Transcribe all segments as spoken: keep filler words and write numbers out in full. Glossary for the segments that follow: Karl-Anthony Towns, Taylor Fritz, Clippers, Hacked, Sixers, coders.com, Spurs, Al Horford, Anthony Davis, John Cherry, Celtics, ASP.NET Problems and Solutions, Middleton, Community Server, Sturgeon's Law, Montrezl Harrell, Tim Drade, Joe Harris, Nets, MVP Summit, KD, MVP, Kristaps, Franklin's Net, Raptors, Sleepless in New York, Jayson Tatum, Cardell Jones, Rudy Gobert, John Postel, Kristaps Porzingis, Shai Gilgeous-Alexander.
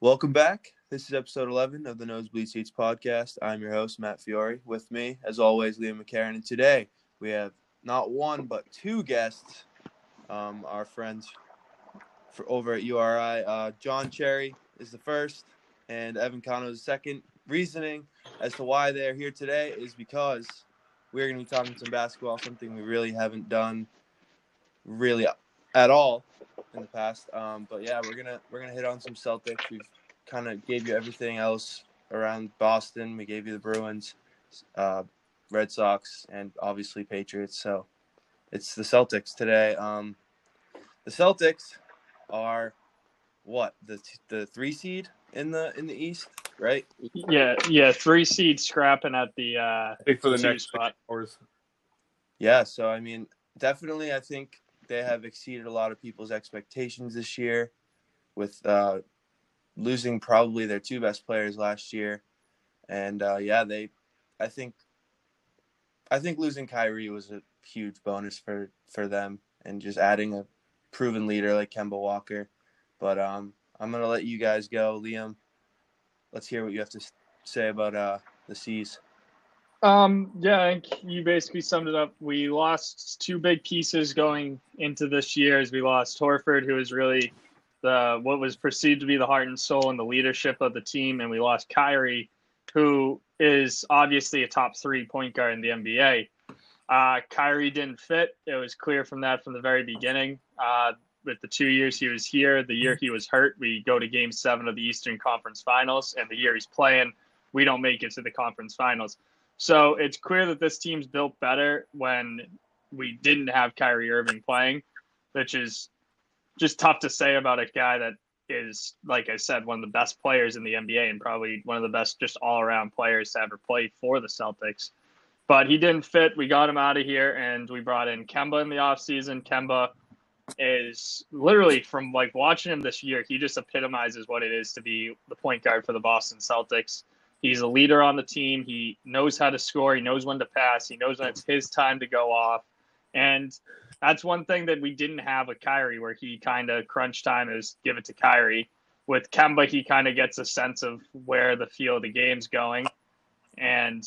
Welcome back. This is episode eleven of the Nosebleed Seats podcast. I'm your host, Matt Fiore. With me, as always, Liam McCarron. And today, we have not one, but two guests, um, our friends for over at U R I. Uh, John Cherry is the first, and Evan Cano is the second. Reasoning as to why they're here today is because we're going to be talking some basketball, something we really haven't done really at all in the past. Um, but yeah, we're gonna we're gonna hit on some Celtics. We've kind of gave you everything else around Boston. We gave you the Bruins, uh, Red Sox, and obviously Patriots. So it's the Celtics today. Um, the Celtics are what the the three seed in the in the East, right? Yeah, yeah, three seed scrapping at the uh, I think for the next spot. Yeah, so I mean, definitely, I think they have exceeded a lot of people's expectations this year with uh, losing probably their two best players last year. And, uh, yeah, they – I think I think losing Kyrie was a huge bonus for, for them and just adding a proven leader like Kemba Walker. But um, I'm going to let you guys go. Liam, let's hear what you have to say about uh, the C's. Um, yeah, I think you basically summed it up. We lost two big pieces going into this year as we lost Horford, who was really the what was perceived to be the heart and soul and the leadership of the team. And we lost Kyrie, who is obviously a top three point guard in the N B A. Uh, Kyrie didn't fit. It was clear from that from the very beginning. Uh, with the two years he was here, the year he was hurt, we go to game seven of the Eastern Conference Finals. And the year he's playing, we don't make it to the Conference Finals. So it's clear that this team's built better when we didn't have Kyrie Irving playing, which is just tough to say about a guy that is, like I said, one of the best players in the N B A and probably one of the best just all-around players to ever play for the Celtics. But he didn't fit. We got him out of here, and we brought in Kemba in the offseason. Kemba is literally, from like watching him this year, he just epitomizes what it is to be the point guard for the Boston Celtics. He's a leader on the team. He knows how to score. He knows when to pass. He knows when it's his time to go off. And that's one thing that we didn't have with Kyrie, where he kind of crunch time is give it to Kyrie. With Kemba, he kind of gets a sense of where the feel of the game's going. And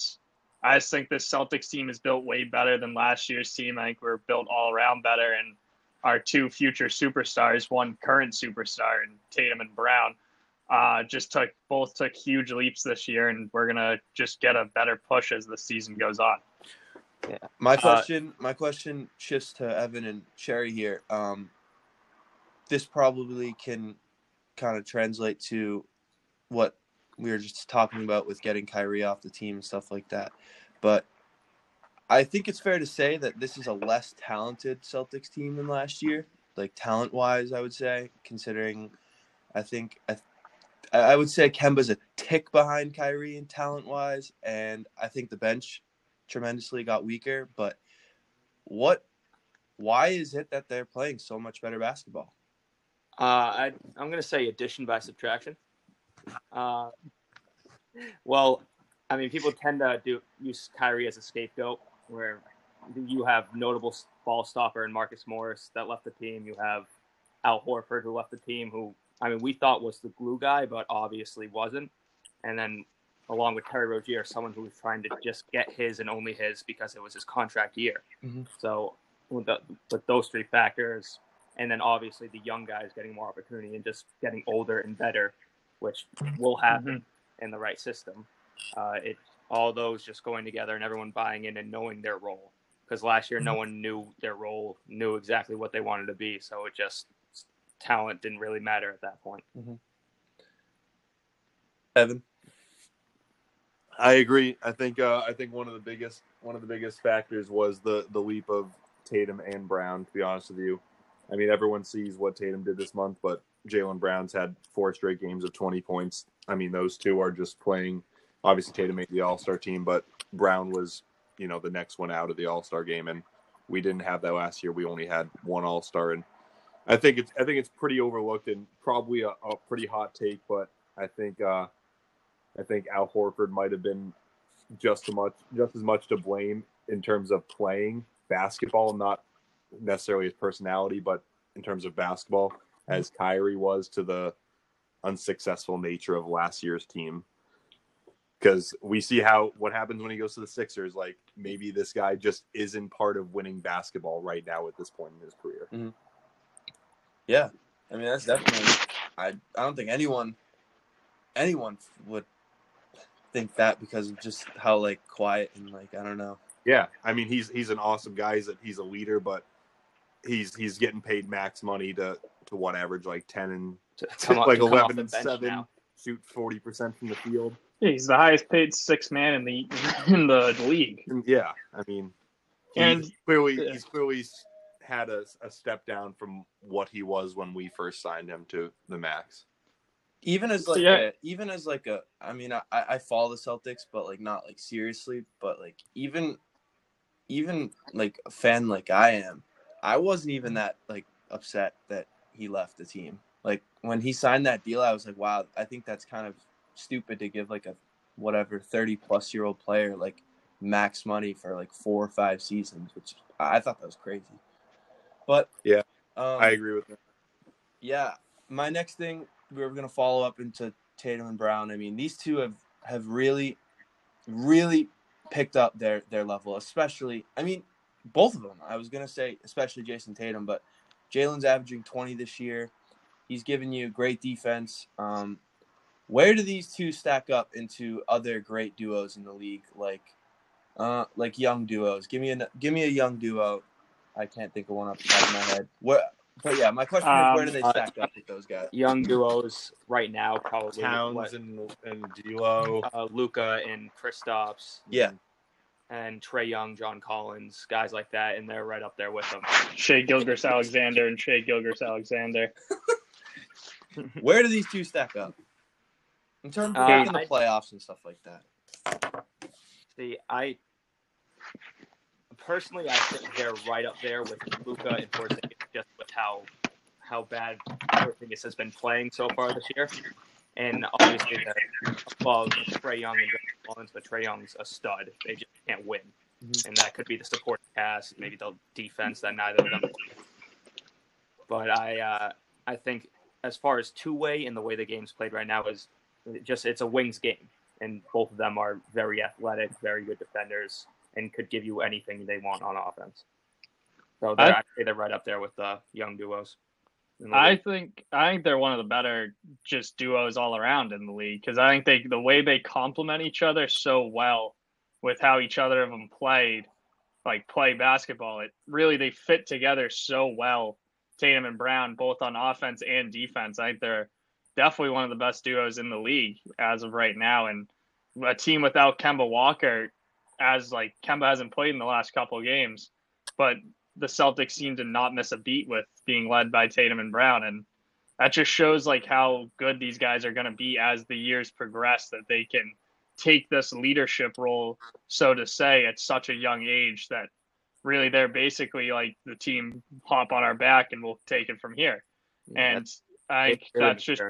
I just think this Celtics team is built way better than last year's team. I think we're built all around better. And our two future superstars, one current superstar in Tatum and Brown, Uh, just took both took huge leaps this year, and we're gonna just get a better push as the season goes on. Yeah. My question, uh, my question shifts to Evan and Sherry here. Um, this probably can kind of translate to what we were just talking about with getting Kyrie off the team and stuff like that. But I think it's fair to say that this is a less talented Celtics team than last year, like talent-wise, I would say, considering I think. I th- I would say Kemba's a tick behind Kyrie in talent-wise, and I think the bench tremendously got weaker. But what, why is it that they're playing so much better basketball? Uh, I, I'm going to say addition by subtraction. Uh, well, I mean, people tend to do use Kyrie as a scapegoat, where you have notable ball stopper and Marcus Morris that left the team. You have Al Horford, who left the team, who – I mean, we thought was the glue guy, but obviously wasn't. And then along with Terry Rozier, someone who was trying to just get his and only his because it was his contract year. Mm-hmm. So with, the, with those three factors, and then obviously the young guys getting more opportunity and just getting older and better, which will happen mm-hmm. in the right system. Uh, it all those just going together and everyone buying in and knowing their role. Because last year, mm-hmm. no one knew their role, knew exactly what they wanted to be. So it just... talent didn't really matter at that point. Mm-hmm. Evan, I agree. I think uh, I think one of the biggest one of the biggest factors was the the leap of Tatum and Brown. To be honest with you, I mean everyone sees what Tatum did this month, but Jaylen Brown's had four straight games of twenty points. I mean those two are just playing. Obviously Tatum made the All-Star team, but Brown was you know the next one out of the All-Star game, and we didn't have that last year. We only had one All-Star and. I think it's I think it's pretty overlooked and probably a, a pretty hot take, but I think uh, I think Al Horford might have been just as much just as much to blame in terms of playing basketball, not necessarily his personality, but in terms of basketball, as Kyrie was to the unsuccessful nature of last year's team. Because we see how what happens when he goes to the Sixers. Like, maybe this guy just isn't part of winning basketball right now at this point in his career. Mm-hmm. Yeah, I mean, that's definitely. I I don't think anyone anyone would think that because of just how like quiet and like I don't know. Yeah, I mean, he's he's an awesome guy. He's a, he's a leader, but he's he's getting paid max money to to what average like ten and to, like to eleven and seven, now. Shoot forty percent from the field. He's the highest paid sixth man in the in the league. Yeah, I mean, he's and clearly yeah. he's clearly had a, a step down from what he was when we first signed him to the max. Even as like yeah. a, even as like a, I mean, I, I follow the Celtics, but like not like seriously, but like even even like a fan like I am, I wasn't even that like upset that he left the team. Like when he signed that deal, I was like, wow, I think that's kind of stupid to give like a whatever thirty plus year old player like max money for like four or five seasons, which I thought that was crazy. But yeah, um, I agree with that. Yeah, my next thing we were going to follow up into Tatum and Brown. I mean, these two have have really, really picked up their their level, especially. I mean, both of them. I was going to say especially Jayson Tatum, but Jaylen's averaging twenty this year. He's giving you great defense. Um, Where do these two stack up into other great duos in the league, like uh, like young duos? Give me a give me a young duo. I can't think of one off the top of my head. Where, but yeah, my question um, is, where do they stack uh, up with those guys? Young duos right now, probably Towns and and D'Lo, uh, Luka and Kristaps, yeah, and Trae Young, John Collins, guys like that, and they're right up there with them. Shai Gilgeous-Alexander and Shai Gilgeous-Alexander. Where do these two stack up? In terms of um, the playoffs and stuff like that. See, I personally, I think they're right up there with Luka and Porzingis, just with how how bad Porzingis has been playing so far this year. And obviously, they're above Trae Young and John Collins, but Trae Young's a stud. They just can't win. Mm-hmm. And that could be the support cast, maybe the defense that neither of them. But I, uh, I think as far as two-way and the way the game's played right now is It just it's a wings game, and both of them are very athletic, very good defenders, and could give you anything they want on offense. So they're, I, I'd say they're right up there with the young duos. The I league. think I think they're one of the better just duos all around in the league, because I think they the way they complement each other so well with how each other of them played, like play basketball. It really they fit together so well. Tatum and Brown, both on offense and defense. I think they're definitely one of the best duos in the league as of right now. And a team without Kemba Walker, as like Kemba hasn't played in the last couple of games, but the Celtics seem to not miss a beat with being led by Tatum and Brown. And that just shows like how good these guys are going to be as the years progress, that they can take this leadership role, so to say, at such a young age that really they're basically like the team hop on our back and we'll take it from here. Yeah, and I think that's just,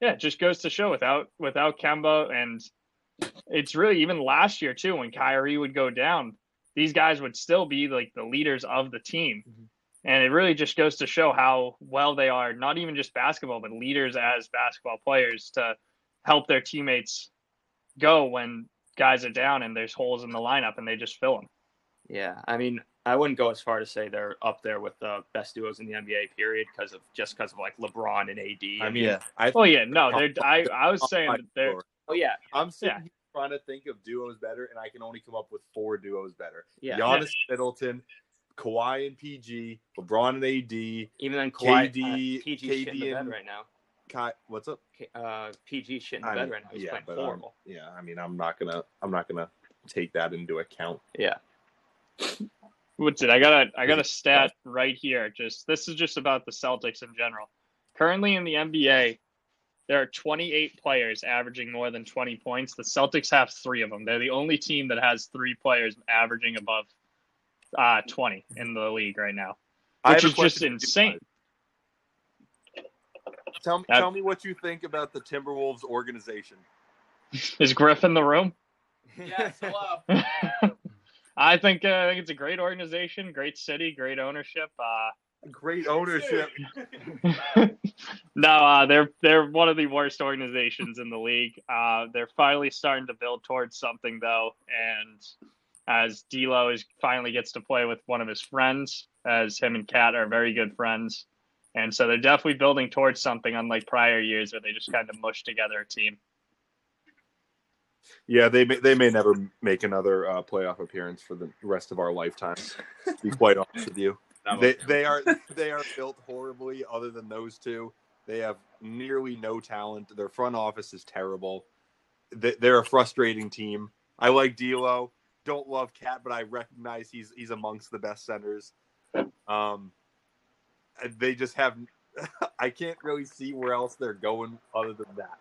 yeah, it just goes to show without without Kemba, and it's really even last year too when Kyrie would go down, these guys would still be like the leaders of the team, mm-hmm. and it really just goes to show how well they are, not even just basketball, but leaders as basketball players to help their teammates go when guys are down and there's holes in the lineup and they just fill them. Yeah, I mean, I wouldn't go as far to say they're up there with the best duos in the N B A period because of just because of like LeBron and A D. I mean, yeah. I oh yeah, no, they're. I, I was saying that they're. Oh yeah, I'm sitting yeah. here trying to think of duos better, and I can only come up with four duos better. Yeah, Giannis, yeah. Middleton, Kawhi and P G, LeBron and A D. Even then, Kawhi, K D, uh, P G K D shit in the bed and, right now. Kai, what's up? K, uh, P G shit in the I mean, bed right now. He's yeah, playing horrible. Um, yeah, I mean, I'm not gonna, I'm not gonna take that into account. Yeah. What's it? I got a I got a stat right here. Just this is just about the Celtics in general. Currently in the N B A, there are twenty-eight players averaging more than twenty points. The Celtics have three of them. They're the only team that has three players averaging above uh, twenty in the league right now, which is just insane. Tell me, uh, tell me what you think about the Timberwolves organization. Is Griff in the room? Yes, hello. I think uh, I think it's a great organization, great city, great ownership. Uh, Great ownership. No, uh, they're they're one of the worst organizations in the league. Uh, they're finally starting to build towards something, though. And as D'Lo is finally gets to play with one of his friends, as him and Kat are very good friends. And so they're definitely building towards something, unlike prior years where they just kind of mush together a team. Yeah, they may, they may never make another uh, playoff appearance for the rest of our lifetimes, to be quite honest with you. They they are they are built horribly. Other than those two, they have nearly no talent. Their front office is terrible. They, they're a frustrating team. I like D'Lo. Don't love Cat, but I recognize he's he's amongst the best centers. Um, they just have. I can't really see where else they're going other than that.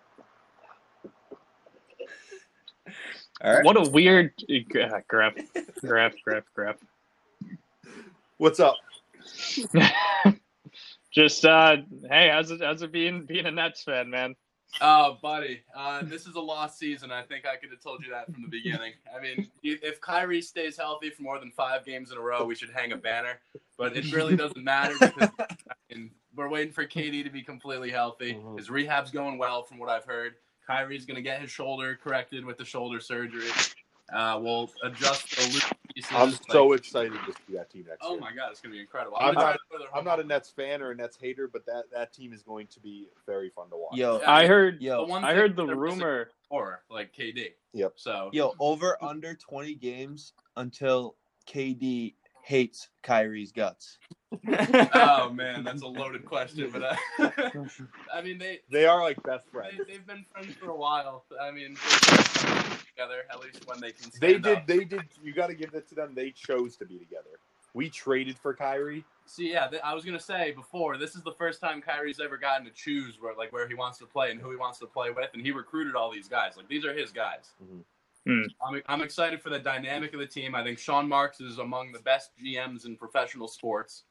All right. What a weird uh, grip, grip, grip, grip. What's up? Just uh, hey, how's it how's it being being a Nets fan, man? Oh, buddy, uh, this is a lost season. I think I could have told you that from the beginning. I mean, if Kyrie stays healthy for more than five games in a row, we should hang a banner. But it really doesn't matter because I mean, we're waiting for K D to be completely healthy. Mm-hmm. His rehab's going well, from what I've heard. Kyrie's going to get his shoulder corrected with the shoulder surgery. Uh, we'll adjust the loose pieces. I'm so like, excited to see that team next oh year. Oh, my God. It's going to be incredible. I'm, I'm, not, I'm not a Nets fan or a Nets hater, but that, that team is going to be very fun to watch. Yo, I, I heard yo, the, I heard the rumor. Or, like, K D. Yep. So Yo, over under twenty games until K D hates Kyrie's guts. Oh man, that's a loaded question, but I, I mean they they are like best friends. They, they've been friends for a while. I mean, together at least when they can. They did. Up. They did. You got to give it to them. They chose to be together. We traded for Kyrie. See, yeah, th- I was gonna say before. This is the first time Kyrie's ever gotten to choose where, like, where he wants to play and who he wants to play with, and he recruited all these guys. Like these are his guys. Mm-hmm. Mm. I'm I'm excited for the dynamic of the team. I think Sean Marks is among the best G Ms in professional sports.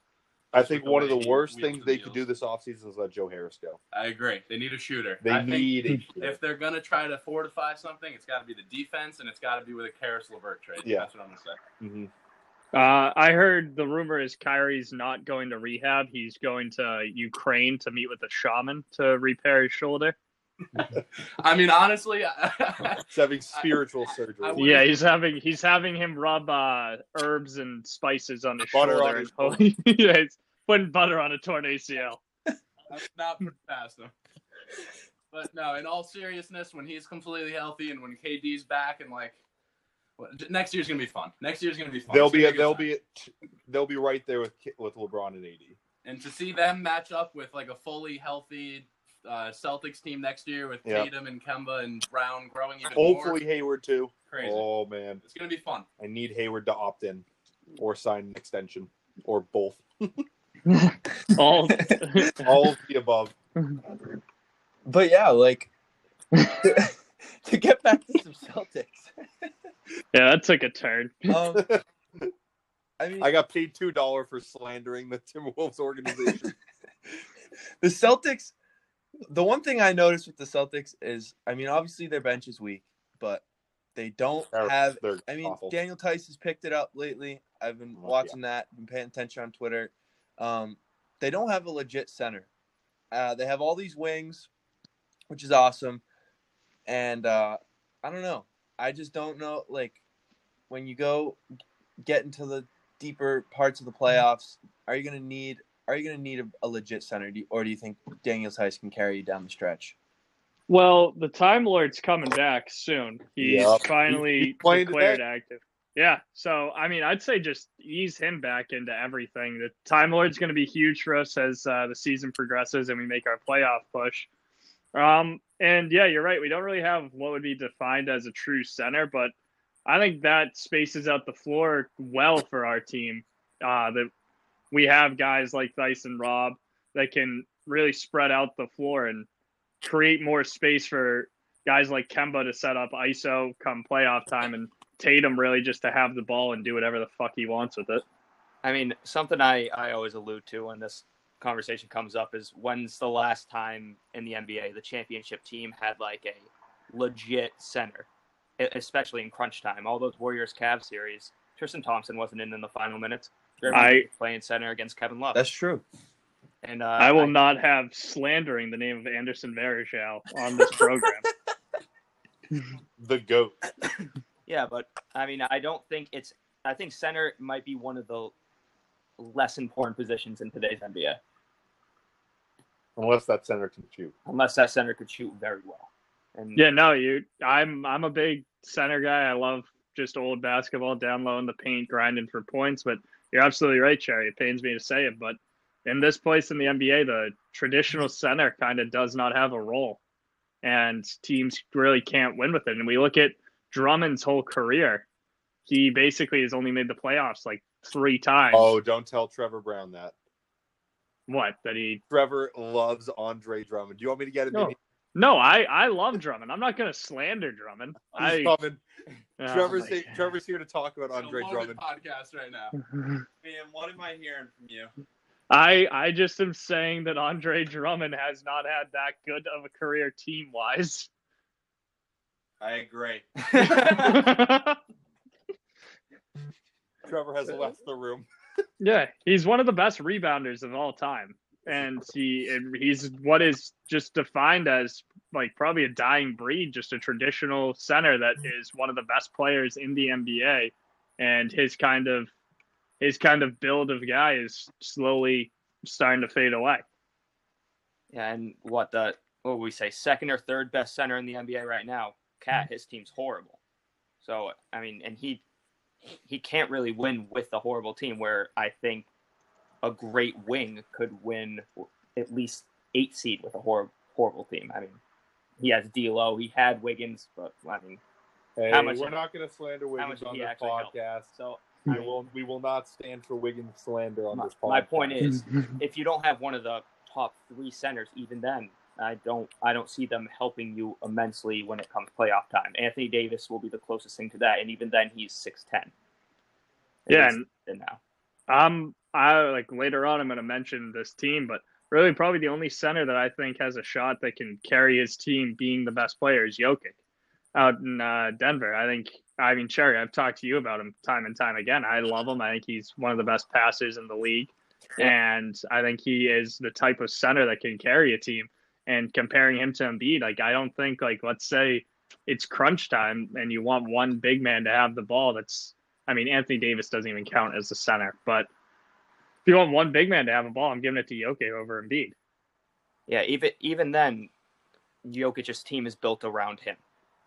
I think one of the worst things they could do this offseason is let Joe Harris go. I agree. They need a shooter. They need a shooter. If they're going to try to fortify something, it's got to be the defense, and it's got to be with a Karis LeVert trade. Yeah. That's what I'm going to say. Mm-hmm. Uh, I heard the rumor is Kyrie's not going to rehab. He's going to Ukraine to meet with a shaman to repair his shoulder. I mean, honestly, he's having spiritual I, surgery. I, I yeah, he's having he's having him rub uh, herbs and spices on his butter shoulder. On his holy, yeah, he's putting butter on a torn A C L. I would not put past him. But no, in all seriousness, when he's completely healthy and when K D's back and like well, next year's gonna be fun. Next year's gonna be fun. They'll it's be a, they'll time. be they'll be right there with with LeBron and A D. And to see them match up with like a fully healthy. Uh, Celtics team next year with yeah. Tatum and Kemba and Brown growing even Hopefully more. Hopefully Hayward too. Crazy. Oh man, it's gonna be fun. I need Hayward to opt in, or sign an extension, or both. all, all of the above. But yeah, like to, to get back to some Celtics. Yeah, that took a turn. Um, I mean, I got paid two dollars for slandering the Timberwolves organization. The Celtics. The one thing I noticed with the Celtics is, I mean, obviously their bench is weak, but they don't they're, have they're – I mean, awful. Daniel Tice has picked it up lately. I've been oh, watching yeah. that, been paying attention on Twitter. Um, they don't have a legit center. Uh, they have all these wings, which is awesome. And uh, I don't know. I just don't know. Like, when you go get into the deeper parts of the playoffs, are you going to need – Are you going to need a, a legit center, do you, or do you think Daniel Tice can carry you down the stretch? Well, the Time Lord's coming back soon. He's yep. finally He's declared today. active. Yeah, so, I mean, I'd say just ease him back into everything. The Time Lord's going to be huge for us as uh, the season progresses and we make our playoff push. Um, and, yeah, you're right. We don't really have what would be defined as a true center, but I think that spaces out the floor well for our team. Uh, the We have guys like Theis and Rob that can really spread out the floor and create more space for guys like Kemba to set up I S O come playoff time and Tatum really just to have the ball and do whatever the fuck he wants with it. I mean, something I, I always allude to when this conversation comes up is when's the last time in the N B A the championship team had like a legit center, especially in crunch time. All those Warriors-Cavs series, Tristan Thompson wasn't in in the final minutes. I playing center against Kevin Love. That's true. And uh, I will I, not have slandering the name of Anderson Varejao on this program. The GOAT. Yeah, but I mean, I don't think it's. I think center might be one of the less important positions in today's N B A. Unless that center can shoot. Unless that center could shoot very well. And yeah, no, you. I'm I'm a big center guy. I love just old basketball, down low in the paint, grinding for points. But you're absolutely right, Cherry. It pains me to say it, but in this place in the N B A, the traditional center kind of does not have a role, and teams really can't win with it. And we look at Drummond's whole career. He basically has only made the playoffs like three times. Oh, don't tell Trevor Brown that. What? That he Trevor loves Andre Drummond. Do you want me to get him no. in? No, I, I love Drummond. I'm not going to slander Drummond. He's I, coming. Oh Trevor's, here, Trevor's here to talk about Andre Drummond. Podcast right now. Man, what am I hearing from you? I I just am saying that Andre Drummond has not had that good of a career team-wise. I agree. Trevor has left the room. Yeah, he's one of the best rebounders of all time. And he he's what is just defined as like probably a dying breed, just a traditional center that is one of the best players in the N B A. And his kind of his kind of build of guy is slowly starting to fade away. Yeah, and what the what would we say, second or third best center in the N B A right now, Cat, his team's horrible. So I mean, and he he can't really win with a horrible team, where I think a great wing could win at least eight seed with a hor- horrible team. I mean, he has D'Lo, he had Wiggins, but I mean, hey, how much we're have, not going to slander Wiggins on this podcast. Helped. So we I mean, will we will not stand for Wiggins slander on my, this podcast. My point is, if you don't have one of the top three centers, even then, I don't I don't see them helping you immensely when it comes playoff time. Anthony Davis will be the closest thing to that, and even then, he's six ten. Yeah, and, and now I'm. I like later on I'm going to mention this team, but really probably the only center that I think has a shot that can carry his team being the best player is Jokic out in uh, Denver. I think, I mean, Cherry, I've talked to you about him time and time again. I love him. I think he's one of the best passers in the league. And I think he is the type of center that can carry a team, and comparing him to Embiid, like, I don't think like, let's say it's crunch time and you want one big man to have the ball. That's, I mean, Anthony Davis doesn't even count as a center, but if you want one big man to have a ball, I'm giving it to Jokic over Embiid. Yeah, even even then, Jokic's team is built around him.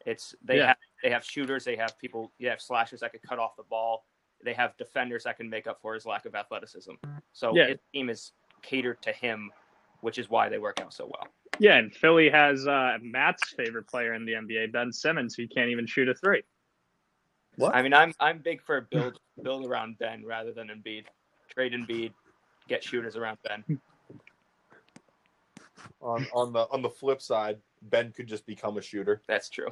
It's they yeah. have they have shooters, they have people, they have slashers that can cut off the ball, they have defenders that can make up for his lack of athleticism. So yeah. his team is catered to him, which is why they work out so well. Yeah, and Philly has uh, Matt's favorite player in the N B A, Ben Simmons, who can't even shoot a three. What? I mean, I'm I'm big for build build around Ben rather than Embiid. Trade Embiid, get shooters around Ben. On on the on the flip side, Ben could just become a shooter. That's true.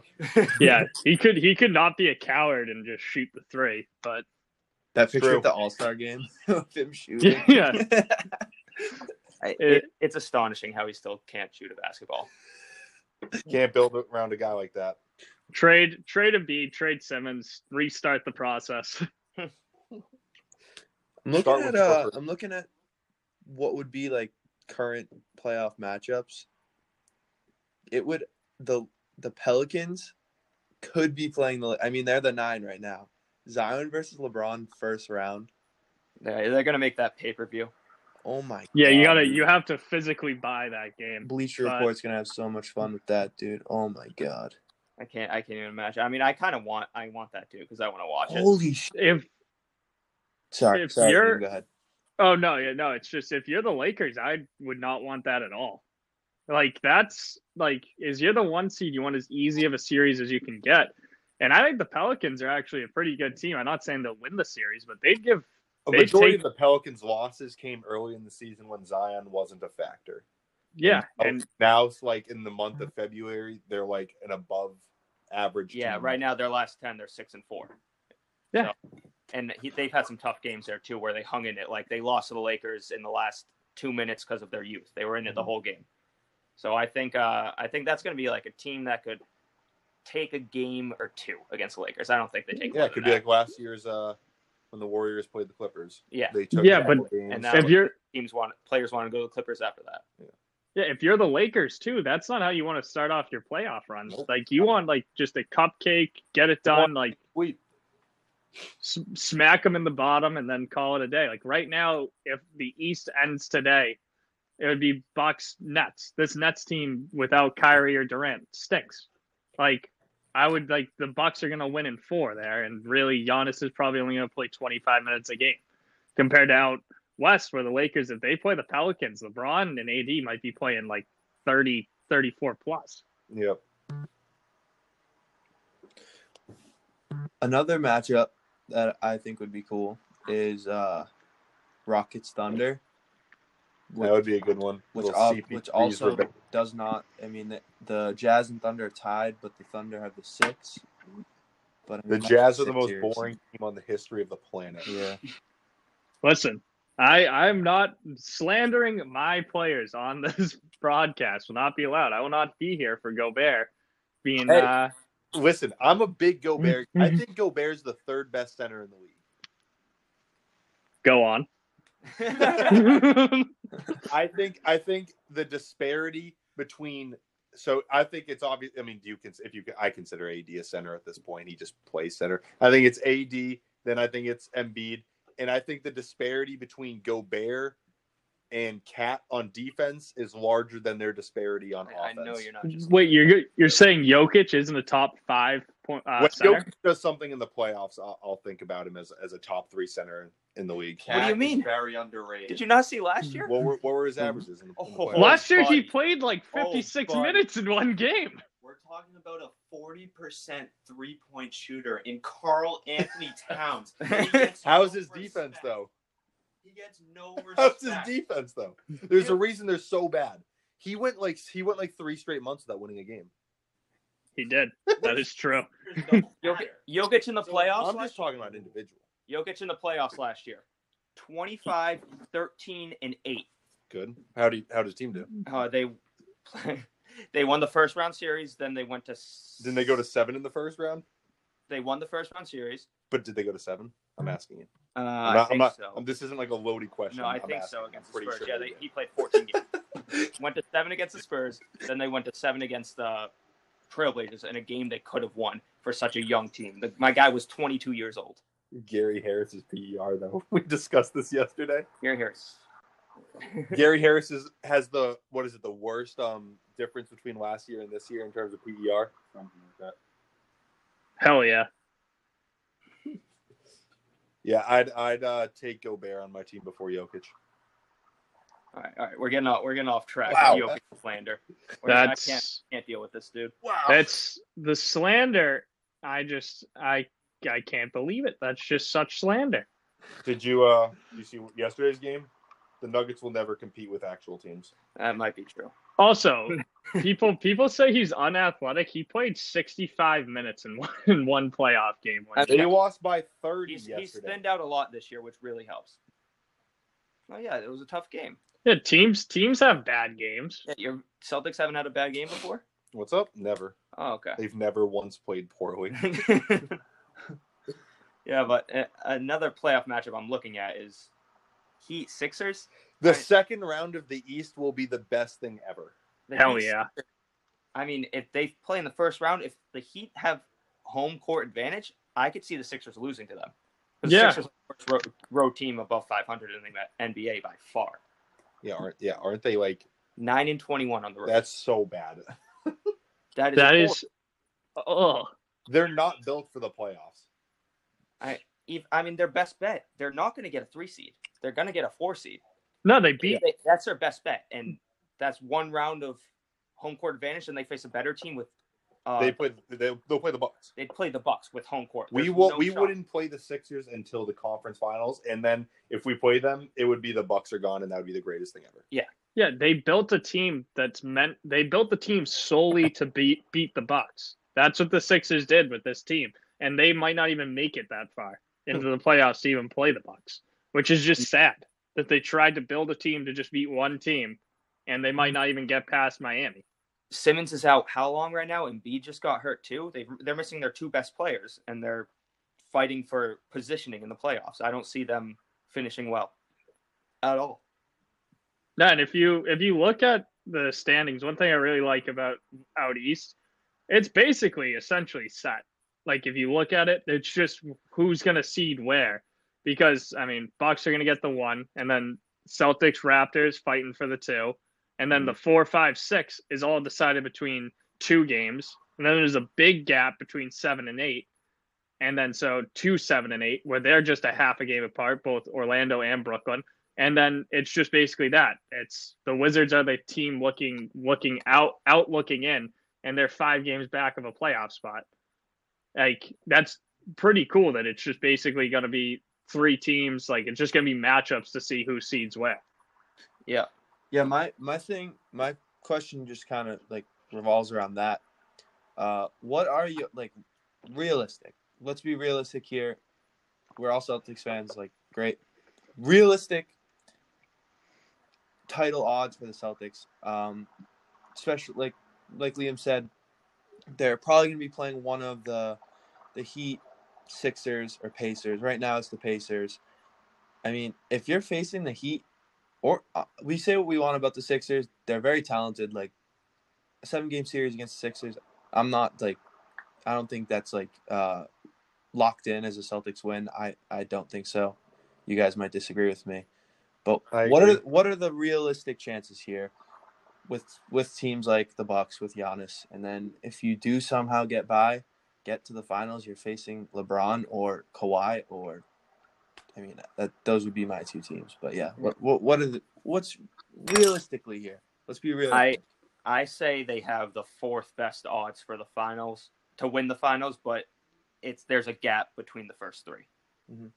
Yeah, he could he could not be a coward and just shoot the three. But that picture true. At the All-Star game of him shooting. Yeah, I, it, it's astonishing how he still can't shoot a basketball. Can't build around a guy like that. Trade trade Embiid, trade Simmons, restart the process. I'm looking at uh, I'm looking at what would be like current playoff matchups. It would the the Pelicans could be playing the. I mean, they're the nine right now. Zion versus LeBron first round. Yeah, they're gonna make that pay per view. Oh my. Yeah, God. you gotta you have to physically buy that game. Bleacher but... Report's gonna have so much fun with that, dude. Oh my God. I can't I can't even imagine. I mean, I kind of want I want that too because I want to watch Holy it. Holy shit. If, Sorry, if sorry, you're, go ahead. Oh, no, yeah, no, it's just if you're the Lakers, I would not want that at all. Like, that's, like, is you're the one seed, you want as easy of a series as you can get. And I think the Pelicans are actually a pretty good team. I'm not saying they'll win the series, but they'd give... A they'd majority take... of the Pelicans' losses came early in the season when Zion wasn't a factor. Yeah. And, and... now, it's like, in the month of February, they're, like, an above-average yeah, team. Right now, their last ten, they're six and four. Yeah. So... And he, they've had some tough games there, too, where they hung in it. Like, they lost to the Lakers in the last two minutes because of their youth. They were in it the whole game. So I think uh, I think that's going to be, like, a team that could take a game or two against the Lakers. I don't think they take yeah, it could be that. Like last year's uh, when the Warriors played the Clippers. Yeah, they took yeah, but games. And now if you're teams want players want to go to the Clippers after that. Yeah. Yeah, if you're the Lakers too, that's not how you want to start off your playoff run. Nope. Like you want like just a cupcake, get it done, like wait, s- smack them in the bottom, and then call it a day. Like right now, if the East ends today, it would be Bucks Nets. This Nets team without Kyrie or Durant stinks. Like I would like the Bucks are gonna win in four there, and really Giannis is probably only gonna play twenty-five minutes a game compared to out West, where the Lakers, if they play the Pelicans, LeBron and A D might be playing like thirty, thirty-four plus. Yep. Another matchup that I think would be cool is uh, Rockets Thunder. That would be a good one. Which, al- which also does not. I mean, the, the Jazz and Thunder are tied, but the Thunder have the six. But I mean, the Jazz are the most boring team on the history of the planet. Yeah. Listen. I, I'm not slandering my players on this broadcast. Will not be allowed. I will not be here for Gobert being. Hey, uh... listen, I'm a big Gobert. I think Gobert's the third best center in the league. Go on. I think I think the disparity between. So I think it's obvious. I mean, do you can if you I consider A D a center at this point. He just plays center. I think it's A D. Then I think it's Embiid. And I think the disparity between Gobert and Cat on defense is larger than their disparity on offense. I know you're not just wait. You're you're saying Jokic isn't a top five point uh, when center? Jokic does something in the playoffs, I'll, I'll think about him as as a top three center in the league. Cat what do you mean? Very underrated. Did you not see last year? What were, what were his averages? In the, in the oh, last year he played like fifty-six oh, minutes in one game. We're talking about a forty percent three-point shooter in Karl-Anthony Towns. How's no his defense, respect. though? He gets no respect. How's his defense, though? There's a reason they're so bad. He went like he went like three straight months without winning a game. He did. That is true. Jokic, Jokic in the so playoffs? I'm just talking about individual. Jokic in the playoffs last year. twenty-five, thirteen, and eight. Good. How do you, how does team do? Uh, they play... They won the first round series, then they went to. Didn't they go to seven in the first round? They won the first round series. But did they go to seven? I'm asking you. Uh, I'm not, I think I'm not, so. I'm, this isn't like a loaded question. No, I I'm think asking. so against the Spurs. Sure yeah, they, he played fourteen games. Went to seven against the Spurs, then they went to seven against the Trailblazers in a game they could have won for such a young team. The, my guy was twenty-two years old. Gary Harris's P E R, though. We discussed this yesterday. Gary Harris. Gary Harris is, has the what is it the worst um difference between last year and this year in terms of P E R, something like that. Hell yeah, yeah. I'd I'd uh, take Gobert on my team before Jokic. All right, all right. We're getting off we're getting off track. Wow, Jokic that's, slander. We're, that's I can't can't deal with this dude. Wow, that's the slander. I just I I can't believe it. That's just such slander. Did you uh did you see yesterday's game? The Nuggets will never compete with actual teams. That might be true. Also, people people say he's unathletic. He played sixty-five minutes in one, in one playoff game. One they lost by thirty he's, yesterday. He's thinned out a lot this year, which really helps. Oh, yeah, it was a tough game. Yeah, teams teams have bad games. Yeah, your Celtics haven't had a bad game before? What's up? Never. Oh, okay. They've never once played poorly. Yeah, but uh, another playoff matchup I'm looking at is Heat Sixers. The right. second round of the East will be the best thing ever. The Hell East, yeah. I mean, if they play in the first round, if the Heat have home court advantage, I could see the Sixers losing to them. The yeah. Sixers are the first row, row team above five hundred in the N B A by far. Yeah, aren't, yeah, aren't they like nine and twenty-one on the road? That's so bad. that is. That is oh. They're not built for the playoffs. I. If, I mean, their best bet, they're not going to get a three seed. They're going to get a four seed. No, they beat. They, that's their best bet. And that's one round of home court advantage, and they face a better team with. Uh, they play, they'll, they'll play the Bucks. They'd play the Bucks with home court. There's we will, no we shot. wouldn't play the Sixers until the conference finals. And then if we play them, it would be the Bucks are gone, and that would be the greatest thing ever. Yeah. Yeah. They built a team that's meant, they built the team solely to beat, beat the Bucks. That's what the Sixers did with this team. And they might not even make it that far into the playoffs to even play the Bucks, which is just sad that they tried to build a team to just beat one team, and they might not even get past Miami. Simmons is out how long right now? Embiid just got hurt too. They they're missing their two best players, and they're fighting for positioning in the playoffs. I don't see them finishing well at all. No, and if you if you look at the standings, one thing I really like about out east, it's basically essentially set. Like if you look at it, it's just who's going to seed where, because I mean, Bucks are going to get the one, and then Celtics, Raptors fighting for the two, and then the four, five, six is all decided between two games, and then there's a big gap between seven and eight, and then so two, seven, and eight where they're just a half a game apart, both Orlando and Brooklyn. And then it's just basically that. It's the Wizards are the team looking looking out, out looking in, and they're five games back of a playoff spot. Like, that's pretty cool that it's just basically going to be three teams. Like, it's just going to be matchups to see who seeds where. Yeah. Yeah, my, my thing, my question just kind of, like, revolves around that. Uh, what are you, like, realistic? Let's be realistic here. We're all Celtics fans. Like, great. Realistic title odds for the Celtics, um, especially like like Liam said, they're probably going to be playing one of the the Heat, Sixers, or Pacers. Right now, it's the Pacers. I mean, if you're facing the Heat, or uh, we say what we want about the Sixers, they're very talented. Like a seven game series against the Sixers, I'm not like, I don't think that's like uh, locked in as a Celtics win. I, I don't think so. You guys might disagree with me, but what are what are the realistic chances here with with teams like the Bucks with Giannis? And then if you do somehow get by, get to the finals, you're facing LeBron or Kawhi or, I mean, that, those would be my two teams. But yeah, what what, what are the, what's realistically here? Let's be real. I I say they have the fourth best odds for the finals to win the finals, but it's there's a gap between the first three. Mm-hmm.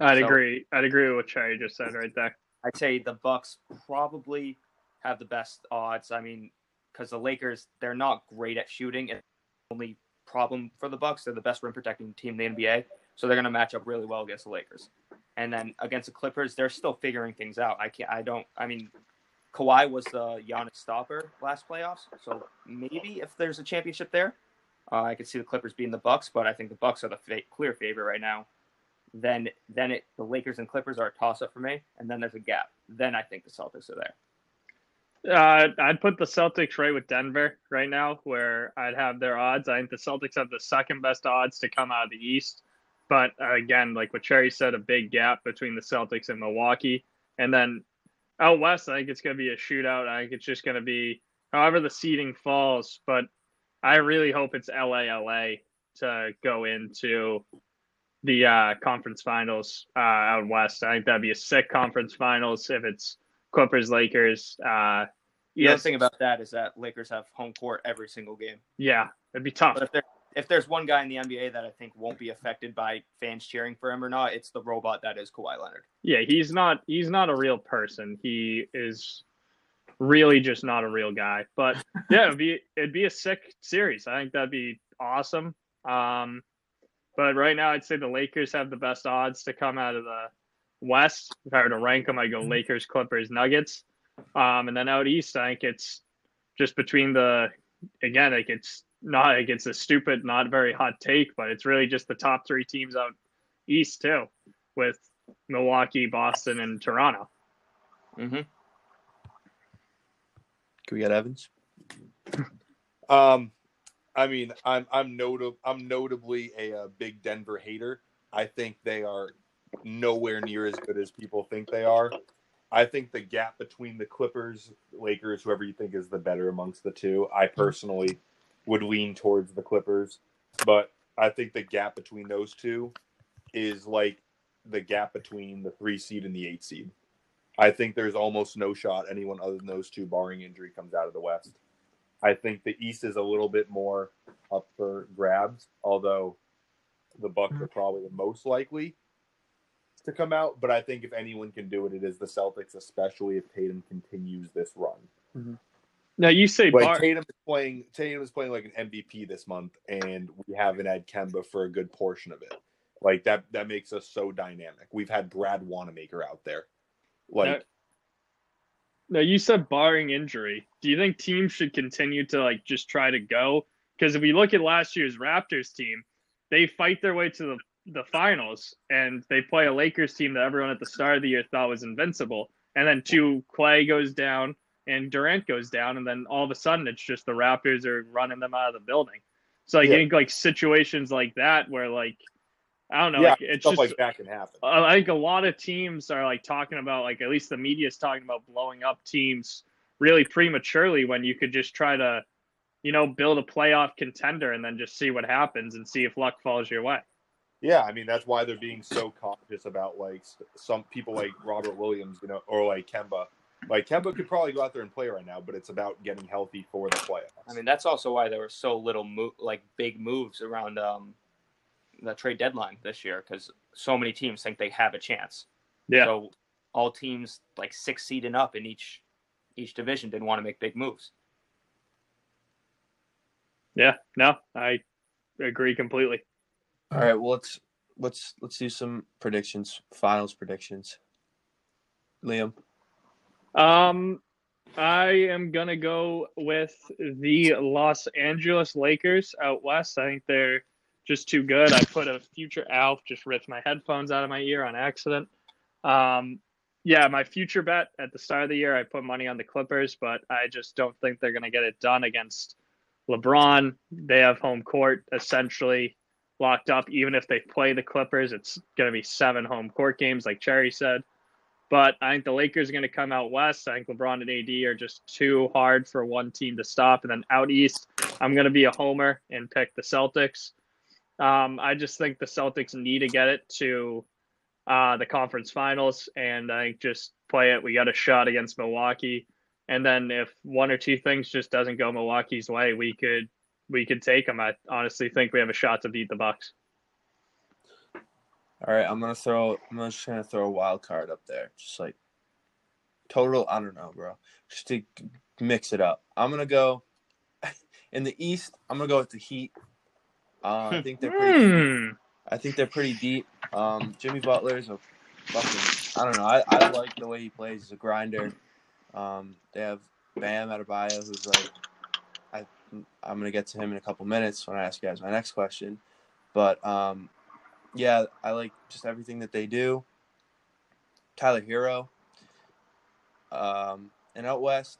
I'd so, agree. I'd agree with what Cherry just said right there. I'd say the Bucks probably have the best odds. I mean, because the Lakers, they're not great at shooting. It's the only problem for the Bucks. They're the best rim protecting team in the N B A, so they're going to match up really well against the Lakers. And then against the Clippers, they're still figuring things out. I can't. I don't. I mean, Kawhi was the Giannis stopper last playoffs, so maybe if there's a championship there, uh, I could see the Clippers beating the Bucks. But I think the Bucks are the fa- clear favorite right now. Then then it the Lakers and Clippers are a toss-up for me, and then there's a gap. Then I think the Celtics are there. Uh, I'd put the Celtics right with Denver right now, where I'd have their odds. I think the Celtics have the second-best odds to come out of the East. But, uh, again, like what Cherry said, a big gap between the Celtics and Milwaukee. And then out West, I think it's going to be a shootout. I think it's just going to be however the seeding falls. But I really hope it's L A L A to go into – the uh, conference finals uh, out west. I think that'd be a sick conference finals if it's Clippers, Lakers. Uh, the yes. other thing about that is that Lakers have home court every single game. Yeah, it'd be tough. But if, there, if there's one guy in the N B A that I think won't be affected by fans cheering for him or not, it's the robot that is Kawhi Leonard. Yeah, he's not. He's not a real person. He is really just not a real guy. But yeah, it'd be it'd be a sick series. I think that'd be awesome. Um, But right now, I'd say the Lakers have the best odds to come out of the West. If I were to rank them, I'd go Lakers, Clippers, Nuggets. Um, and then out East, I think it's just between the – again, like it's not like it's a stupid, not very hot take, but it's really just the top three teams out East too, with Milwaukee, Boston, and Toronto. Mm-hmm. Can we get Evans? um. I mean, I'm I'm notab- I'm notably a, a big Denver hater. I think they are nowhere near as good as people think they are. I think the gap between the Clippers, Lakers, whoever you think is the better amongst the two, I personally would lean towards the Clippers. But I think the gap between those two is like the gap between the three seed and the eight seed. I think there's almost no shot anyone other than those two, barring injury, comes out of the West. I think the East is a little bit more up for grabs, although the Bucks are probably the most likely to come out. But I think if anyone can do it, it is the Celtics, especially if Tatum continues this run. Mm-hmm. Now you say like, Bar- Tatum is playing. Tatum is playing like an M V P this month, and we haven't had Kemba for a good portion of it. Like that, that makes us so dynamic. We've had Brad Wanamaker out there, like. Now- Now, you said barring injury. Do you think teams should continue to, like, just try to go? Because if we look at last year's Raptors team, they fight their way to the the finals, and they play a Lakers team that everyone at the start of the year thought was invincible. And then two, Clay goes down and Durant goes down, and then all of a sudden it's just the Raptors are running them out of the building. So like, yeah. I think like situations like that where like, I don't know, yeah, like, it's stuff just, like that can happen. I think a lot of teams are like talking about, like at least the media is talking about blowing up teams really prematurely when you could just try to, you know, build a playoff contender and then just see what happens and see if luck falls your way. Yeah, I mean, that's why they're being so cautious about, like, some people like Robert Williams, you know, or like Kemba. Like, Kemba could probably go out there and play right now, but it's about getting healthy for the playoffs. I mean, that's also why there were so little, mo- like, big moves around um, the trade deadline this year, because so many teams think they have a chance. Yeah. So all teams, like, six seed and up in each each division didn't want to make big moves. Yeah, no, I agree completely. All right, well, let's let's let's do some predictions, finals predictions. Liam, um, I am gonna go with the Los Angeles Lakers out west. I think they're just too good. I put a future Alf just ripped my headphones out of my ear on accident. Um, yeah, my future bet at the start of the year, I put money on the Clippers, but I just don't think they're gonna get it done against LeBron. They have home court essentially locked up. Even if they play the Clippers, it's going to be seven home court games, like Cherry said. But I think the Lakers are going to come out west. I think LeBron and A D are just too hard for one team to stop. And then out east, I'm going to be a homer and pick the Celtics. Um, I just think the Celtics need to get it to uh, the conference finals, and I think just play it. We got a shot against Milwaukee. And then if one or two things just doesn't go Milwaukee's way, we could we could take them. I honestly think we have a shot to beat the Bucks. All right, I'm gonna throw. I'm just gonna throw a wild card up there, just like total. I don't know, bro. Just to mix it up. I'm gonna go in the East. I'm gonna go with the Heat. Uh, I think they're pretty. Deep. I think they're pretty deep. Um, Jimmy Butler is a fucking. I don't know. I, I like the way he plays. He's a grinder. Um, they have Bam Adebayo, who's like. I'm going to get to him in a couple minutes when I ask you guys my next question. But, um, yeah, I like just everything that they do. Tyler Hero. Um, and out west,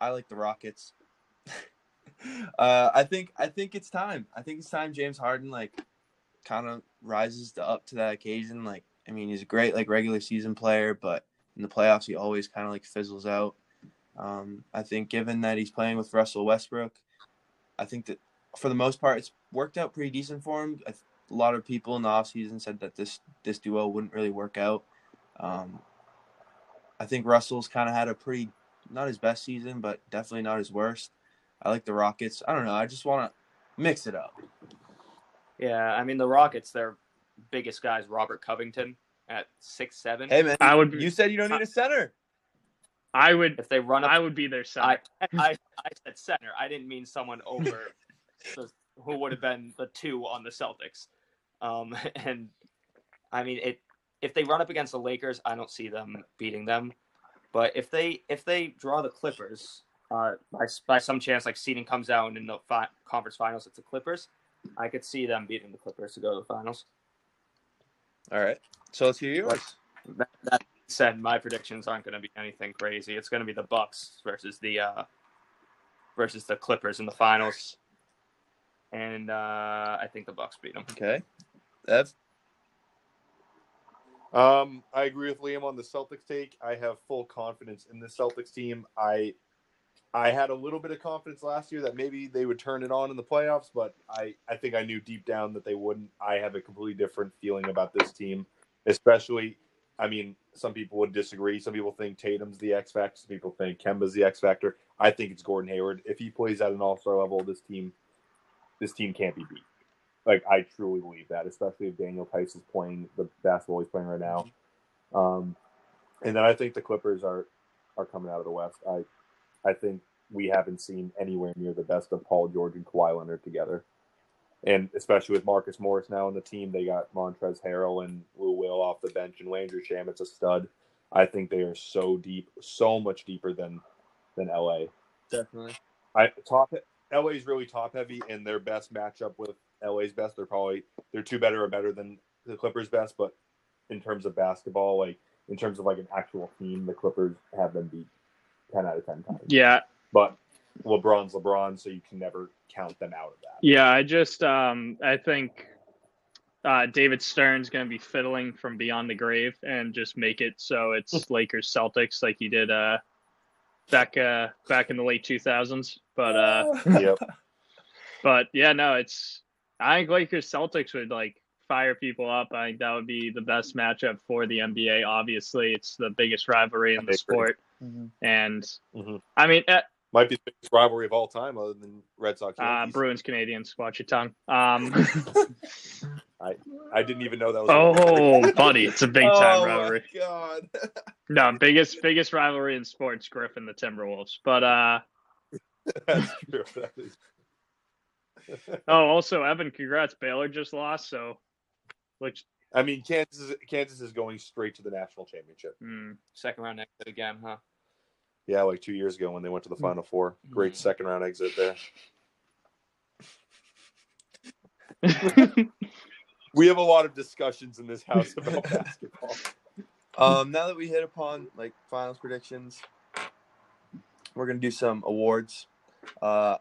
I like the Rockets. uh, I think I think it's time. I think it's time James Harden, like, kind of rises to, up to that occasion. Like, I mean, he's a great, like, regular season player, but in the playoffs he always kind of, like, fizzles out. Um, I think given that he's playing with Russell Westbrook, I think that for the most part, it's worked out pretty decent for him. I th- a lot of people in the offseason said that this, this duo wouldn't really work out. Um, I think Russell's kind of had a pretty, not his best season, but definitely not his worst. I like the Rockets. I don't know. I just want to mix it up. Yeah. I mean, the Rockets, their biggest guy is Robert Covington at six seven. Hey man, I would, you said you don't need a center. I would if they run up, I would be their center. I, I, I said center. I didn't mean someone over the, who would have been the two on the Celtics. Um, and I mean it if they run up against the Lakers, I don't see them beating them. But if they if they draw the Clippers, uh, by, by some chance like seeding comes out in the fi- conference finals, it's the Clippers. I could see them beating the Clippers to go to the finals. All right. So let's hear yours. That, that, said my predictions aren't going to be anything crazy. It's going to be the Bucks versus the uh, versus the Clippers in the finals, and uh, I think the Bucks beat them. Okay, Ev. Um, I agree with Liam on the Celtics take. I have full confidence in the Celtics team. I I had a little bit of confidence last year that maybe they would turn it on in the playoffs, but I I think I knew deep down that they wouldn't. I have a completely different feeling about this team, especially. I mean, some people would disagree. Some people think Tatum's the X factor. Some people think Kemba's the X factor. I think it's Gordon Hayward. If he plays at an all-star level, this team, this team can't be beat. Like, I truly believe that, especially if Daniel Tice is playing the basketball he's playing right now. Um, and then I think the Clippers are, are coming out of the West. I, I think we haven't seen anywhere near the best of Paul George and Kawhi Leonard together. And especially with Marcus Morris now on the team, they got Montrezl Harrell and Lou Will off the bench, and Landry Shamit's a stud. I think they are so deep, so much deeper than than L A. Definitely. I top L A's really top heavy, and their best matchup with L A's best, they're probably they're two better or better than the Clippers' best. But in terms of basketball, like in terms of like an actual team, the Clippers have them beat ten out of ten times. Yeah, but LeBron's LeBron, so you can never count them out of that. Yeah, I just um, I think uh, David Stern's going to be fiddling from beyond the grave and just make it so it's Lakers Celtics like he did uh, back uh, back in the late two thousands. But uh, yep. But yeah, no, it's I think Lakers Celtics would like fire people up. I think that would be the best matchup for the N B A. Obviously, it's the biggest rivalry in the sport, mm-hmm. and mm-hmm. I mean. At, Might be the biggest rivalry of all time, other than Red Sox. Uh, Bruins, Canadians, watch your tongue. Um, I I didn't even know that was. Oh, buddy, it's a big time oh rivalry. Oh God! No, biggest biggest rivalry in sports, Griffin the Timberwolves. But uh, that's true. That is... oh, also Evan, congrats! Baylor just lost, so which I mean, Kansas Kansas is going straight to the national championship. Mm. Second round exit again, huh? Yeah, like two years ago when they went to the Final Four. Great second round exit there. We have a lot of discussions in this house about basketball. Um, now that we hit upon like finals predictions, we're gonna do some awards. Uh,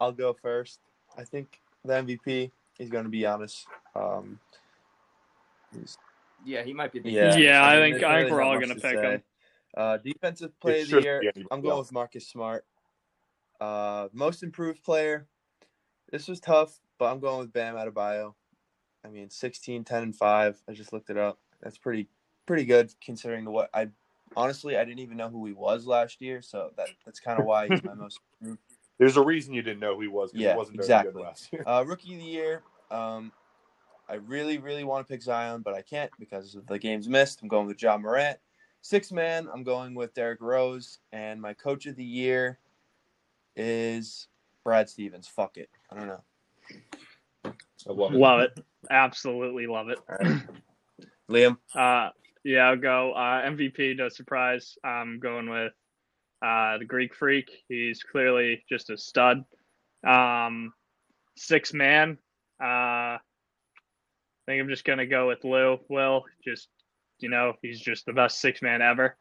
I'll go first. I think the M V P is gonna be Giannis. Um, yeah, he might be. The yeah, yeah. I, mean, I think I think we're all gonna pick him. Uh, defensive player of the year, I'm going with Marcus Smart. Uh, most improved player, this was tough, but I'm going with Bam Adebayo. I mean, sixteen, ten, and five. I just looked it up. That's pretty pretty good considering what I – honestly, I didn't even know who he was last year, so that that's kind of why he's my most improved. There's a reason you didn't know who he was because yeah, he wasn't very exactly. good last year. Uh, rookie of the year, um, I really, really want to pick Zion, but I can't because of the games missed. I'm going with Ja Morant. Sixth man, I'm going with Derrick Rose, and my coach of the year is Brad Stevens. Fuck it. I don't know. I love it. Love it. Absolutely love it. All right. Liam? Uh, yeah, I'll go. Uh, M V P, no surprise. I'm going with uh, the Greek Freak. He's clearly just a stud. Um, sixth man, uh, I think I'm just going to go with Lou. Will, just... You know, he's just the best six man ever.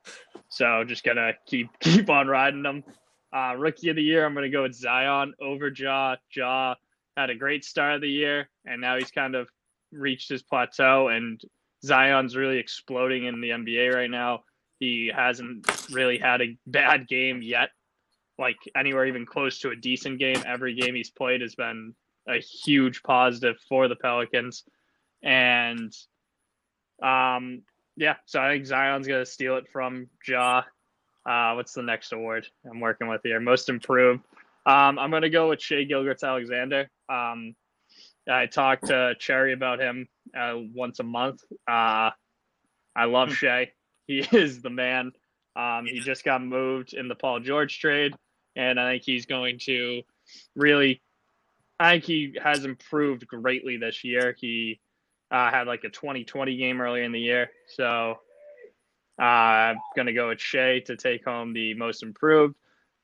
So just gonna keep keep on riding him. Uh, rookie of the year, I'm gonna go with Zion over Ja. Ja had a great start of the year, and now he's kind of reached his plateau. And Zion's really exploding in the N B A right now. He hasn't really had a bad game yet, like anywhere even close to a decent game. Every game he's played has been a huge positive for the Pelicans, and um. Yeah, so I think Zion's going to steal it from Ja. Uh, what's the next award I'm working with here? Most improved. Um, I'm going to go with Shai Gilgeous-Alexander. Um, I talked to Cherry about him uh, once a month. Uh, I love Shai. He is the man. Um, he just got moved in the Paul George trade, and I think he's going to really – I think he has improved greatly this year. He – I uh, had like a twenty twenty game earlier in the year. So uh, I'm going to go with Shai to take home the most improved.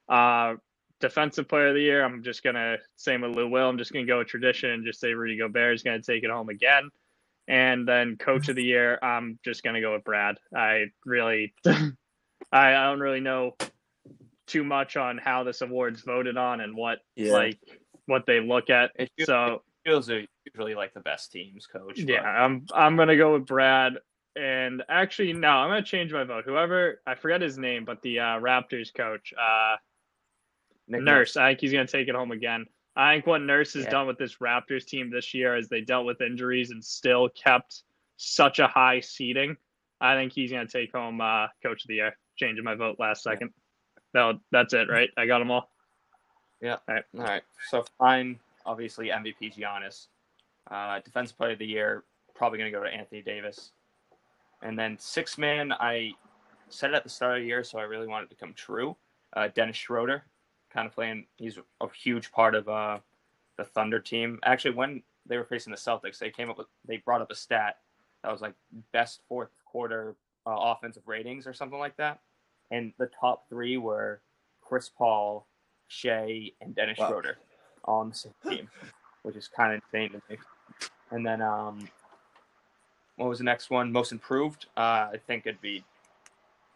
Uh, defensive player of the year, I'm just going to, same with Lou Will, I'm just going to go with tradition and just say Rudy Gobert is going to take it home again. And then coach of the year, I'm just going to go with Brad. I really, I, I don't really know too much on how this award's voted on and what, yeah. like, what they look at. So. Those are usually like the best teams, coach. Yeah, but. I'm I'm gonna go with Brad, and actually no, I'm gonna change my vote. Whoever I forget his name, but the uh, Raptors coach, uh, Nurse. I think he's gonna take it home again. I think what Nurse has yeah. done with this Raptors team this year is they dealt with injuries and still kept such a high seeding. I think he's gonna take home uh, coach of the year. Changing my vote last second. Yeah. No, that's it, right? I got them all. Yeah. All right. All right. So fine. Obviously, M V P Giannis. Uh, defensive player of the year, probably going to go to Anthony Davis. And then sixth man, I said it at the start of the year, so I really want it to come true. Uh, Dennis Schroeder, kind of playing. He's a huge part of uh, the Thunder team. Actually, when they were facing the Celtics, they came up with they brought up a stat that was like best fourth quarter uh, offensive ratings or something like that. And the top three were Chris Paul, Shai, and Dennis wow. Schroeder. all on the same team, which is kind of insane to me. And then um, what was the next one? Most improved. Uh, I think it'd be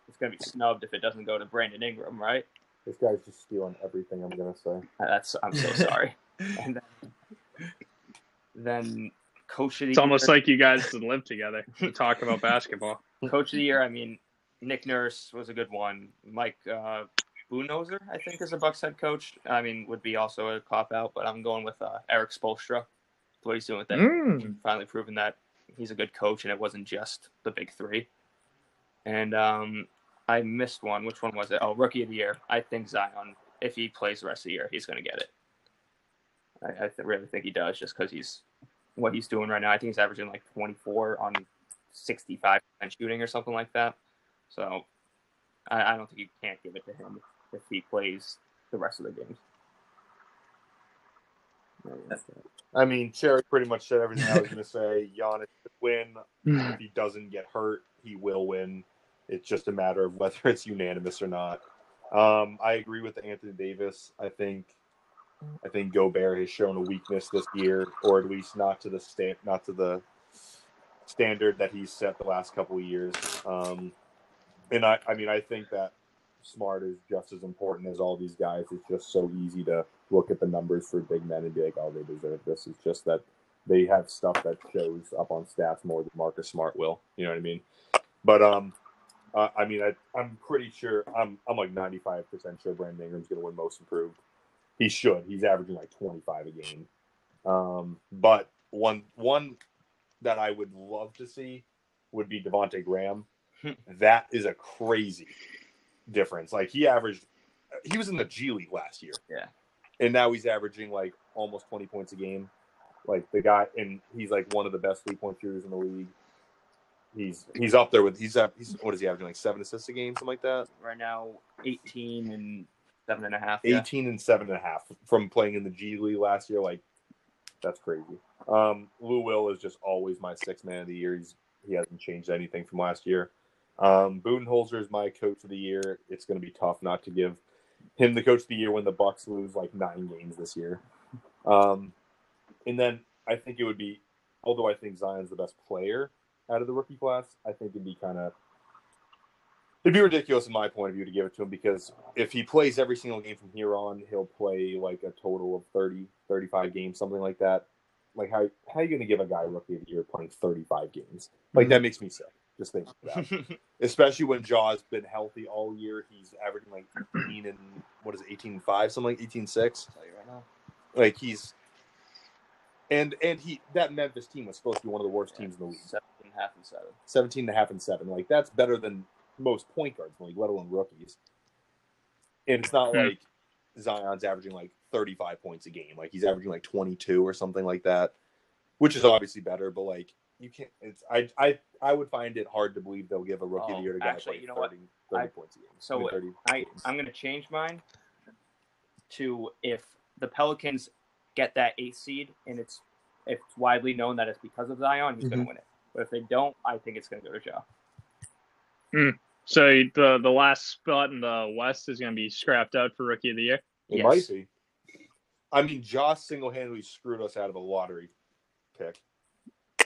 it's gonna be snubbed if it doesn't go to Brandon Ingram, right? This guy's just stealing everything I'm gonna say. That's I'm so sorry. And then, then Coach of the Year. It's almost like you guys didn't live together to talk about basketball. Coach of the Year, I mean, Nick Nurse was a good one. Mike uh, Budenholzer, I think, is a Bucks head coach. I mean, would be also a cop-out, but I'm going with uh, Eric Spoelstra. That's what he's doing with that. Mm. Finally proven that he's a good coach, and it wasn't just the big three. And um, I missed one. Which one was it? Oh, Rookie of the Year. I think Zion, if he plays the rest of the year, he's going to get it. I, I th- really think he does, just because he's what he's doing right now. I think he's averaging like twenty-four on sixty-five percent shooting or something like that. So I, I don't think you can't give it to him if he plays the rest of the games. I mean, Cherry pretty much said everything I was going to say. Giannis could win. If he doesn't get hurt, he will win. It's just a matter of whether it's unanimous or not. Um, I agree with Anthony Davis. I think I think Gobert has shown a weakness this year, or at least not to the sta- not to the standard that he's set the last couple of years. Um, and I, I mean, I think that Smart is just as important as all these guys. It's just so easy to look at the numbers for big men and be like, oh, they deserve this. It's just that they have stuff that shows up on stats more than Marcus Smart will. You know what I mean? But um, uh, I mean, I, I'm pretty sure I'm I'm like ninety-five percent sure Brandon Ingram's going to win Most Improved. He should. He's averaging like twenty-five a game. Um, but one one that I would love to see would be Devontae Graham. That is a crazy difference. Like he averaged, he was in the G League last year. Yeah. And now he's averaging like almost twenty points a game. Like the guy, and he's like one of the best three point shooters in the league. He's he's up there with, he's, up, he's what is he averaging? Like seven assists a game, something like that? Right now, eighteen and seven and a half. eighteen yeah. and seven and a half from playing in the G League last year. Like that's crazy. Um, Lou Will is just always my sixth man of the year. He's, he hasn't changed anything from last year. Um, Budenholzer is my coach of the year. It's going to be tough not to give him the coach of the year when the Bucks lose like nine games this year. Um, and then I think it would be, although I think Zion's the best player out of the rookie class, I think it'd be kind of, it'd be ridiculous in my point of view to give it to him, because if he plays every single game from here on, he'll play like a total of thirty, thirty-five games, something like that. Like how, how are you going to give a guy rookie of the year playing thirty-five games? Like that makes me sick. Just think about it. Especially when Jaw's been healthy all year. He's averaging like eighteen and what is it, eighteen and five, something like eighteen six. Like he's and and he that Memphis team was supposed to be one of the worst yeah, teams in the league. Seventeen and a half and seven. Seventeen and a half and seven. Like that's better than most point guards in the league, let alone rookies. And it's not like Zion's averaging like thirty five points a game. Like he's averaging like twenty two or something like that. Which is obviously better, but like you can't. It's I I I would find it hard to believe they'll give a rookie of the year to guy actually, you know thirty, what? thirty I, points a game. So I mean, thirty I games. I'm going to change mine to if the Pelicans get that eighth seed and it's it's widely known that it's because of Zion, he's mm-hmm. going to win it. But if they don't, I think it's going to go to Ja. Mm. So the the last spot in the West is going to be scrapped out for rookie of the year. It yes. might be. I mean, Ja single-handedly screwed us out of a lottery pick.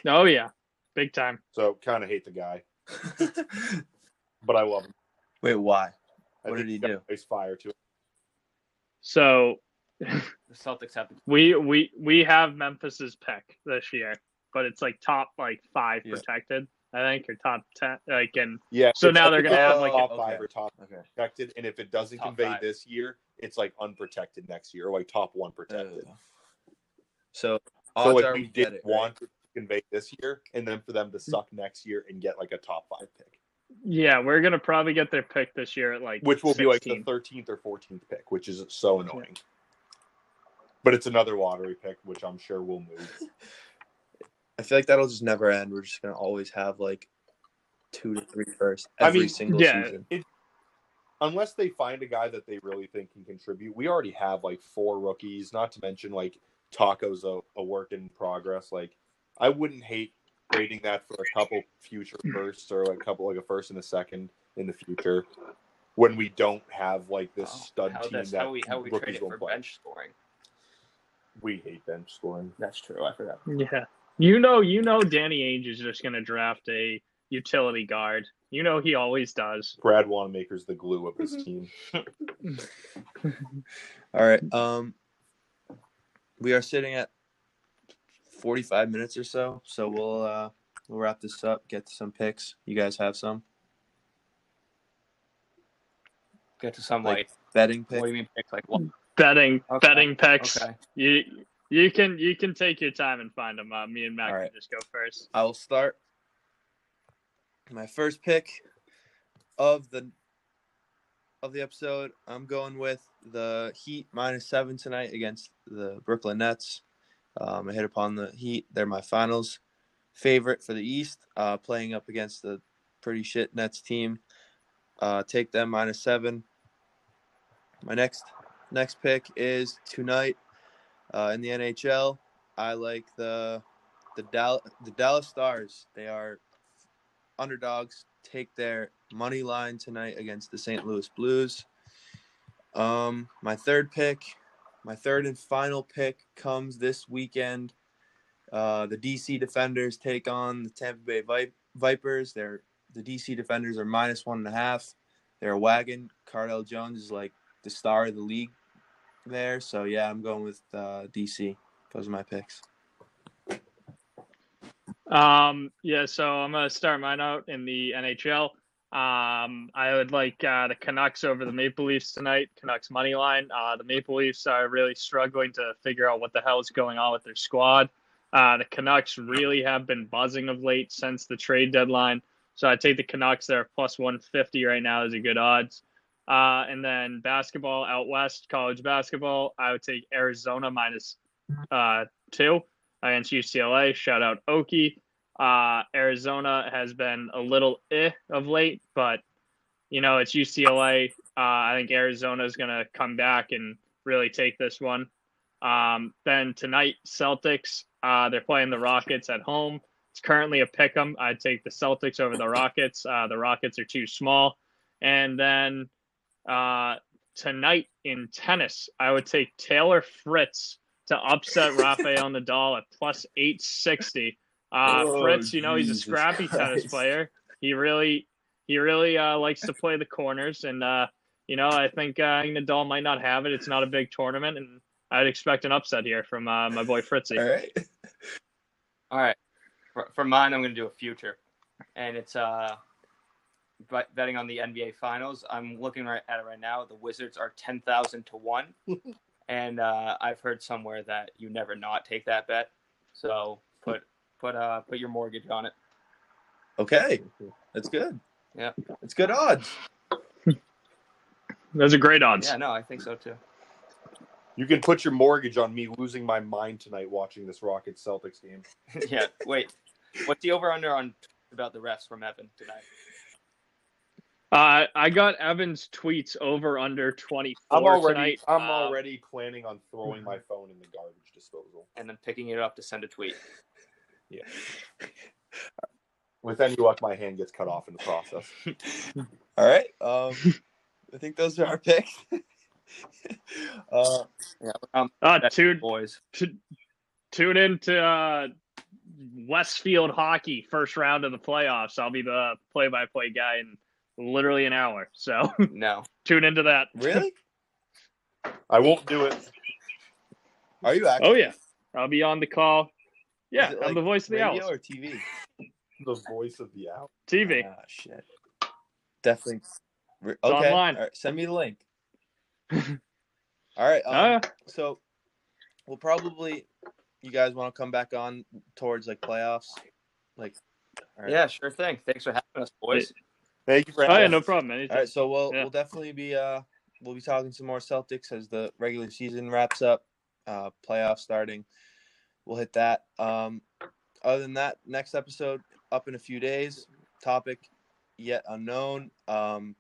Oh, yeah. Big time. So, kind of hate the guy. But I love him. Wait, why? I what did he, he do? He's fire, too. So, the Celtics have we, we, we have Memphis's pick this year, but it's, like, top, like, five yeah. protected, I think, or top ten. Like, and yeah, so now they're going to have, like, top five okay. or top okay. protected, and if it doesn't top convey five. this year, it's, like, unprotected next year, or, like, top one protected. Uh, so, odds so, like, are we, we did it, want right? convey this year and then for them to suck next year and get like a top five pick. Yeah, we're gonna probably get their pick this year at like which will sixteen. Be like the thirteenth or fourteenth pick, which is so annoying. Yeah. But it's another lottery pick, which I'm sure will move. I feel like that'll just never end. We're just gonna always have like two to three first every I mean, single yeah, season. It, unless they find a guy that they really think can contribute. We already have like four rookies, not to mention like Taco's a, a work in progress. Like I wouldn't hate trading that for a couple future firsts or like a couple like a first and a second in the future when we don't have like this stud oh, team that's that how we, how we rookies trade it for play. Bench scoring. We hate bench scoring. That's true. I forgot. Yeah. You know, you know Danny Ainge is just going to draft a utility guard. You know he always does. Brad Wanamaker's the glue of his team. All right. Um, we are sitting at forty-five minutes or so, so we'll uh, we'll wrap this up, get to some picks. You guys have some? Get to some, like, like betting picks? What do you mean picks? Like what? Betting, okay. betting picks. Okay. You you can you can take your time and find them. Uh, me and Mac right. can just go first. I will start. My first pick of the of the episode, I'm going with the Heat minus seven tonight against the Brooklyn Nets. Um, I hit upon the Heat. They're my finals favorite for the East, uh, playing up against the pretty shit Nets team. Uh, take them minus seven. My next next pick is tonight uh, in the N H L. I like the the Dal- the Dallas Stars. They are underdogs. Take their money line tonight against the Saint Louis Blues. Um, my third pick, my third and final pick comes this weekend. Uh, the D C Defenders take on the Tampa Bay Vi- Vipers. They're, the D C Defenders are minus one and a half. They're a wagon. Cardell Jones is like the star of the league there. So, yeah, I'm going with uh, D C. Those are my picks. Um, yeah, so I'm going to start mine out in the N H L. Um, I would like uh, the Canucks over the Maple Leafs tonight, Canucks money line. Uh, the Maple Leafs are really struggling to figure out what the hell is going on with their squad. Uh, the Canucks really have been buzzing of late since the trade deadline. So I take the Canucks. They're plus one fifty right now is a good odds. Uh, and then basketball out west, college basketball, I would take Arizona minus uh, two. Against U C L A, shout out Okie. Uh, Arizona has been a little eh of late, but, you know, it's U C L A. Uh, I think Arizona is going to come back and really take this one. Um, then tonight, Celtics, uh, they're playing the Rockets at home. It's currently a pick'em. I'd take the Celtics over the Rockets. Uh, the Rockets are too small. And then uh, tonight in tennis, I would take Taylor Fritz to upset Rafael Nadal at plus eight sixty. Uh, oh, Fritz, you know, he's Jesus a scrappy Christ. tennis player. He really, he really uh, likes to play the corners. And, uh, you know, I think uh, Nadal might not have it. It's not a big tournament. And I'd expect an upset here from uh, my boy Fritzy. All right. All right. For, for mine, I'm going to do a future. And it's uh, betting on the N B A Finals. I'm looking right at it right now. The Wizards are ten thousand to one. And uh, I've heard somewhere that you never not take that bet, so put put uh, put your mortgage on it. Okay, that's good. Yeah, it's good odds. Those are great odds. Yeah, no, I think so too. You can put your mortgage on me losing my mind tonight watching this Rockets Celtics game. Yeah. Wait, what's the over under on about the refs from Evan tonight? Uh, I got Evan's tweets over under twenty-four I'm already, tonight. I'm um, already planning on throwing my phone in the garbage disposal. And then picking it up to send a tweet. Yeah. With any luck, my hand gets cut off in the process. All right. Um, I think those are our picks. uh, yeah, um, uh, tune, boys. T- tune in to uh, Westfield Hockey, first round of the playoffs. I'll be the play-by-play guy and literally an hour, so no. Tune into that. Really? I won't do it. Are you actually? Oh yeah, I'll be on the call. Yeah, I'm like the voice of the hour. Or T V? The voice of the hour. T V. Ah, shit. Definitely. Okay. It's online. All right, send me the link. All right. Um, uh, so we'll probably. You guys want to come back on towards like playoffs? Like. All right. Yeah, sure thing. Thanks for having us, boys. It, Thank you for having us. Oh, yeah, no problem. Anything. All right, so we'll yeah. we'll definitely be uh we'll be talking some more Celtics as the regular season wraps up, uh playoffs starting. We'll hit that. Um, other than that, next episode up in a few days. Topic yet unknown. Um,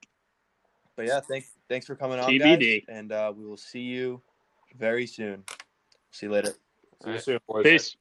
but yeah, thanks thanks for coming on, T B D. Guys, and uh, we will see you very soon. See you later. See you soon, boys. Peace.